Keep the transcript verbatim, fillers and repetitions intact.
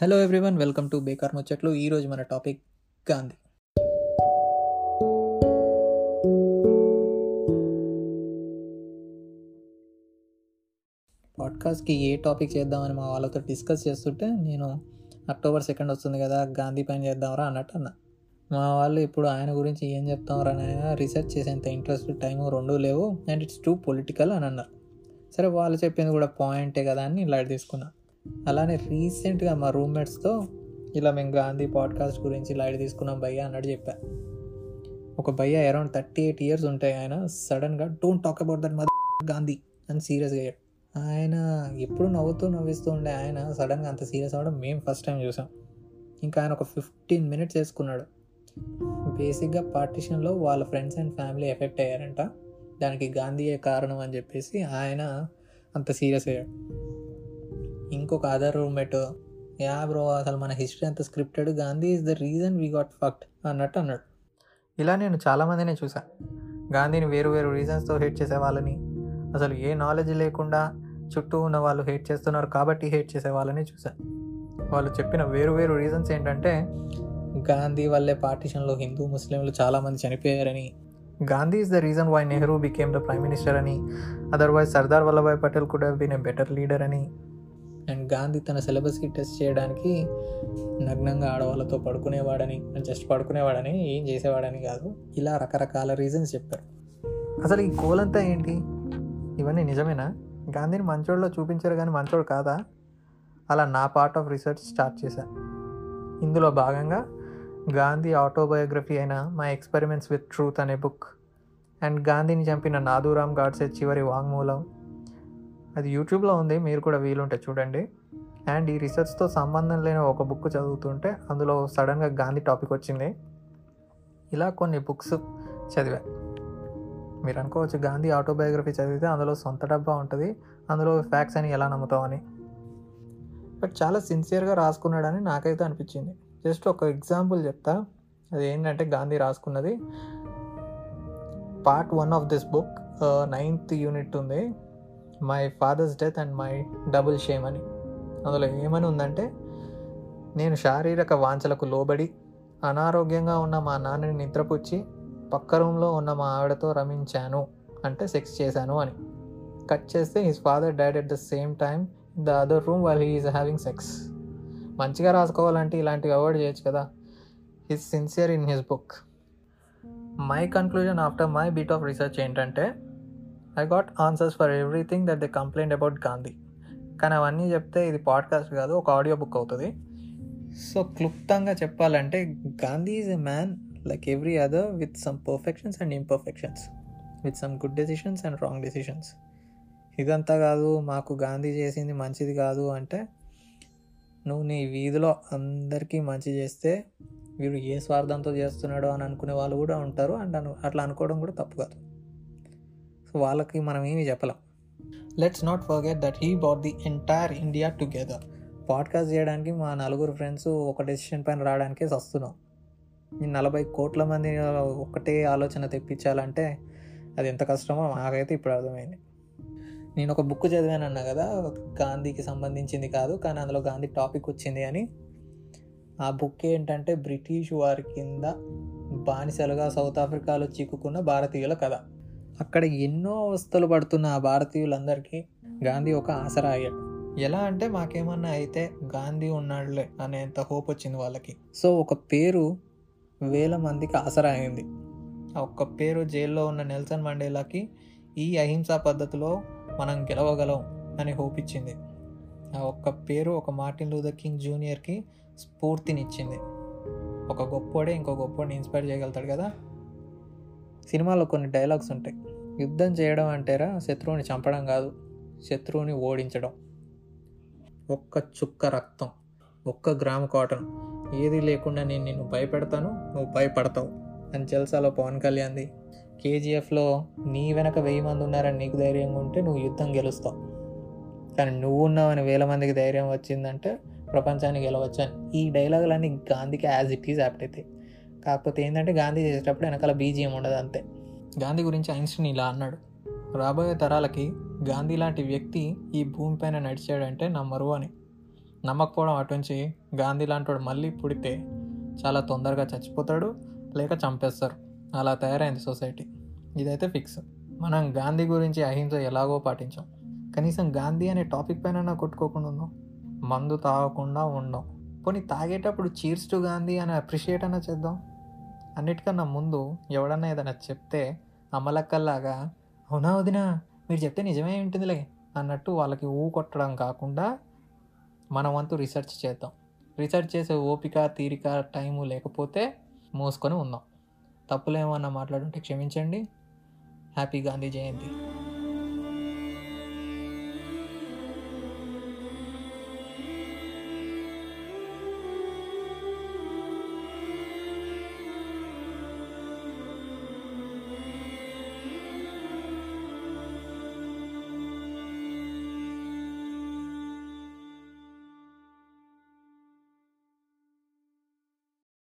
Hello everyone, welcome to Bekaar Muchatlu. ఈరోజు మన topic Gandhi. పాడ్కాస్ట్కి ఏ టాపిక్ చేద్దామని మా వాళ్ళతో డిస్కస్ చేస్తుంటే నేను అక్టోబర్ సెకండ్ వస్తుంది కదా, గాంధీ పైన చేద్దాంరా అన్నట్టు అన్నా. మా వాళ్ళు ఇప్పుడు ఆయన గురించి ఏం చెప్తాంరా, ఆయన రీసెర్చ్ చేసేంత ఇంట్రెస్ట్, టైము రెండూ లేవు, అండ్ ఇట్స్ టూ పొలిటికల్ అని అన్నారు. సరే, వాళ్ళు చెప్పింది కూడా పాయింటే కదా అని లైట్ తీసుకున్నా. అలానే రీసెంట్గా మా రూమ్మేట్స్తో ఇలా మేము గాంధీ పాడ్కాస్ట్ గురించి లైట్ తీసుకున్నాం భయ్యా అన్నట్టు చెప్పా. ఒక భయ్యా అరౌండ్ థర్టీ ఎయిట్ ఇయర్స్ ఉంటాయి ఆయన, సడన్గా don't talk about that mother Gandhi అని సీరియస్గా చెప్పాడు. ఆయన ఎప్పుడు నవ్వుతూ నవ్విస్తూ ఉండే ఆయన సడన్గా అంత సీరియస్ అవ్వడం మేము ఫస్ట్ టైం చూసాం. ఇంకా ఆయన ఒక ఫిఫ్టీన్ మినిట్స్ వేసుకున్నాడు. బేసిక్గా పార్టీషన్లో వాళ్ళ ఫ్రెండ్స్ అండ్ ఫ్యామిలీ ఎఫెక్ట్ అయ్యారంట, దానికి గాంధీయే కారణం అని చెప్పేసి ఆయన అంత సీరియస్ అయ్యాడు. ఇంకొక అదర్ రూమ్మేట్, యా బ్రో అసలు మన హిస్టరీ అంత scripted, Gandhi is the reason we got fucked అన్నట్టు అన్నాడు. ఇలా నేను చాలామందినే చూసాను, గాంధీని వేరు వేరు రీజన్స్తో హేట్ చేసే వాళ్ళని, అసలు ఏ నాలెడ్జ్ లేకుండా చుట్టూ ఉన్న వాళ్ళు హేట్ చేస్తున్నారు కాబట్టి హేట్ చేసే వాళ్ళని చూశాను. వాళ్ళు చెప్పిన వేరు వేరు రీజన్స్ ఏంటంటే, గాంధీ వల్లే పార్టీషన్లో హిందూ ముస్లింలు చాలామంది చనిపోయారని, Gandhi is the reason why Nehru became the prime minister అని, otherwise Sardar Vallabhbhai Patel could have been a better leader అని, అండ్ గాంధీ తన సిలబస్కి టెస్ట్ చేయడానికి నగ్నంగా ఆడవాళ్ళతో పడుకునేవాడని, జస్ట్ పడుకునేవాడని, ఏం చేసేవాడని కాదు, ఇలా రకరకాల రీజన్స్ చెప్పారు. అసలు ఈ కోలంతా ఏంటి? ఇవన్నీ నిజమేనా? గాంధీని మంచోడులో చూపించారు కానీ మంచోడు కాదా? అలా నా పార్ట్ ఆఫ్ రీసెర్చ్ స్టార్ట్ చేశాను. ఇందులో భాగంగా గాంధీ ఆటోబయోగ్రఫీ అయిన మై ఎక్స్పెరిమెంట్స్ విత్ ట్రూత్ అనే బుక్, అండ్ గాంధీని చంపిన నాథూరామ్ గాడ్సే చివరి వాంగ్మూలం, అది యూట్యూబ్లో ఉంది, మీరు కూడా వీలుంటే చూడండి. అండ్ ఈ రీసెర్చ్తో సంబంధం లేని ఒక బుక్ చదువుతుంటే అందులో సడన్గా గాంధీ టాపిక్ వచ్చింది. ఇలా కొన్ని బుక్స్ చదివా. మీరు అనుకోవచ్చు గాంధీ ఆటోబయోగ్రఫీ చదివితే అందులో సొంత డబ్బా ఉంటుంది, అందులో ఫ్యాక్ట్స్ అని ఎలా నమ్ముతామని, బట్ చాలా సిన్సియర్గా రాసుకున్నాడని నాకైతే అనిపించింది. జస్ట్ ఒక ఎగ్జాంపుల్ చెప్తా, అది ఏంటంటే గాంధీ రాసుకున్నది part one of this book, ninth unit ఉంది, my father's death and my double shame అని. అందులో ఏమని ఉందంటే, నేను శారీరక వాంఛలకు లోబడి అనారోగ్యంగా ఉన్న మా నాన్నని నిద్రపుచ్చి పక్క రూమ్లో ఉన్న మా ఆవిడతో రమించాను, అంటే సెక్స్ చేశాను అని. కట్ చేస్తే his father died at the same time the other room while he is having sex. మంచిగా రాసుకోవాలంటే ఇలాంటివి అవాయిడ్ చేయొచ్చు కదా. He's sincere in his book. My conclusion after my bit of research ఏంటంటే, I got answers for everything that they complaint about Gandhi. కానీ అవన్నీ చెప్తే ఇది పాడ్కాస్ట్ కాదు, ఒక ఆడియో బుక్ అవుతుంది. సో క్లుప్తంగా చెప్పాలంటే, Gandhi is a man like every other with some perfections and imperfections, with some good decisions and wrong decisions. ఇదంతా కాదు మాకు గాంధీ చేసింది మంచిది కాదు అంటే, నువ్వు నీ వీధిలో అందరికీ మంచి చేస్తే వీడు ఏ స్వార్థంతో చేస్తున్నాడో అని అనుకునే వాళ్ళు కూడా ఉంటారు, అండ్ అట్లా అనుకోవడం కూడా తప్పు కాదు. సో వాళ్ళకి మనం ఏమి చెప్పలేం. Let's not forget that he brought the entire India together. Podcast చేయడానికి మా నలుగురు ఫ్రెండ్స్ ఒక డెసిషన్ పైన రావడానికే వస్తున్నాం. నలభై కోట్ల మంది ఒకటే ఆలోచన తెప్పించాలంటే అది ఎంత కష్టమో నాకైతే ఇప్పుడు అర్థమైంది. నేను ఒక బుక్ చదివానన్నా కదా, గాంధీకి సంబంధించింది కాదు కానీ అందులో గాంధీ టాపిక్ వచ్చింది అని. ఆ బుక్ ఏంటంటే బ్రిటిష్ వారి కింద బానిసలుగా సౌత్ ఆఫ్రికాలో చిక్కుకున్న భారతీయుల కథ. అక్కడ ఎన్నో అవస్థలు పడుతున్న ఆ భారతీయులందరికీ గాంధీ ఒక ఆసరా అయ్యాడు. ఎలా అంటే, మాకేమన్నా అయితే గాంధీ ఉన్నాడులే అనేంత హోప్ వచ్చింది వాళ్ళకి. సో ఒక పేరు వేల మందికి ఆసరా అయింది. ఆ ఒక్క పేరు జైల్లో ఉన్న నెల్సన్ మండేలాకి ఈ అహింసా పద్ధతిలో మనం గెలవగలం అని హోప్ ఇచ్చింది. ఆ ఒక్క పేరు ఒక మార్టిన్ లూథర్ కింగ్ జూనియర్కి స్ఫూర్తినిచ్చింది. ఒక గొప్పోడే ఇంకో గొప్పోడిని ఇన్స్పైర్ చేయగలుగుతాడు కదా. సినిమాలో కొన్ని డైలాగ్స్ ఉంటాయి, యుద్ధం చేయడం అంటేరా శత్రువుని చంపడం కాదు, శత్రువుని ఓడించడం. ఒక్క చుక్క రక్తం, ఒక్క గ్రాము కాటన్, ఏది లేకుండా నేను నిన్ను భయపెడతాను, నువ్వు భయపడతావు అని జల్సాలో పవన్ కళ్యాణ్ది, కేజీఎఫ్లో నీ వెనక వెయ్యి మంది ఉన్నారని నీకు ధైర్యంగా ఉంటే నువ్వు యుద్ధం గెలుస్తావు, కానీ నువ్వు ఉన్నావని వేల మందికి ధైర్యం వచ్చిందంటే ప్రపంచాన్ని గెలవచ్చు అని. ఈ డైలాగులన్నీ గాంధీకి యాజ్ ఇట్ ఈజ్ యాప్ట్ అవుతాయి. కాకపోతే ఏంటంటే, గాంధీ చేసేటప్పుడు వెనకాల బీజియం ఉండదు, అంతే. గాంధీ గురించి ఐన్స్టీన్ ఇలా అన్నాడు, రాబోయే తరాలకి గాంధీ లాంటి వ్యక్తి ఈ భూమిపైన నడిచాడంటే నమ్మరు అని. నమ్మకపోవడం అటుంచి గాంధీ లాంటి వాడు మళ్ళీ పుడితే చాలా తొందరగా చచ్చిపోతాడు లేక చంపేస్తారు. అలా తయారైంది సొసైటీ. ఇదైతే ఫిక్స్. మనం గాంధీ గురించి అహింస ఎలాగో పాటించాం, కనీసం గాంధీ అనే టాపిక్ పైన కొట్టుకోకుండా ఉందాం, మందు తాగకుండా ఉండం, పోనీ తాగేటప్పుడు చీర్స్ టు గాంధీ అని అప్రిషియేట్ అన్న చేద్దాం. అన్నిటికన్నా ముందు ఎవడన్నా ఏదైనా చెప్తే అమలక్కల్లాగా అవునా వదినా మీరు చెప్తే నిజమే ఉంటుందిలే అన్నట్టు వాళ్ళకి ఊ కొట్టడం కాకుండా మన వంతు రీసెర్చ్ చేద్దాం. రీసెర్చ్ చేసే ఓపిక తీరిక టైము లేకపోతే మూసుకొని ఉందాం. తప్పులేమన్నా మాట్లాడుంటే క్షమించండి. హ్యాపీ గాంధీ జయంతి.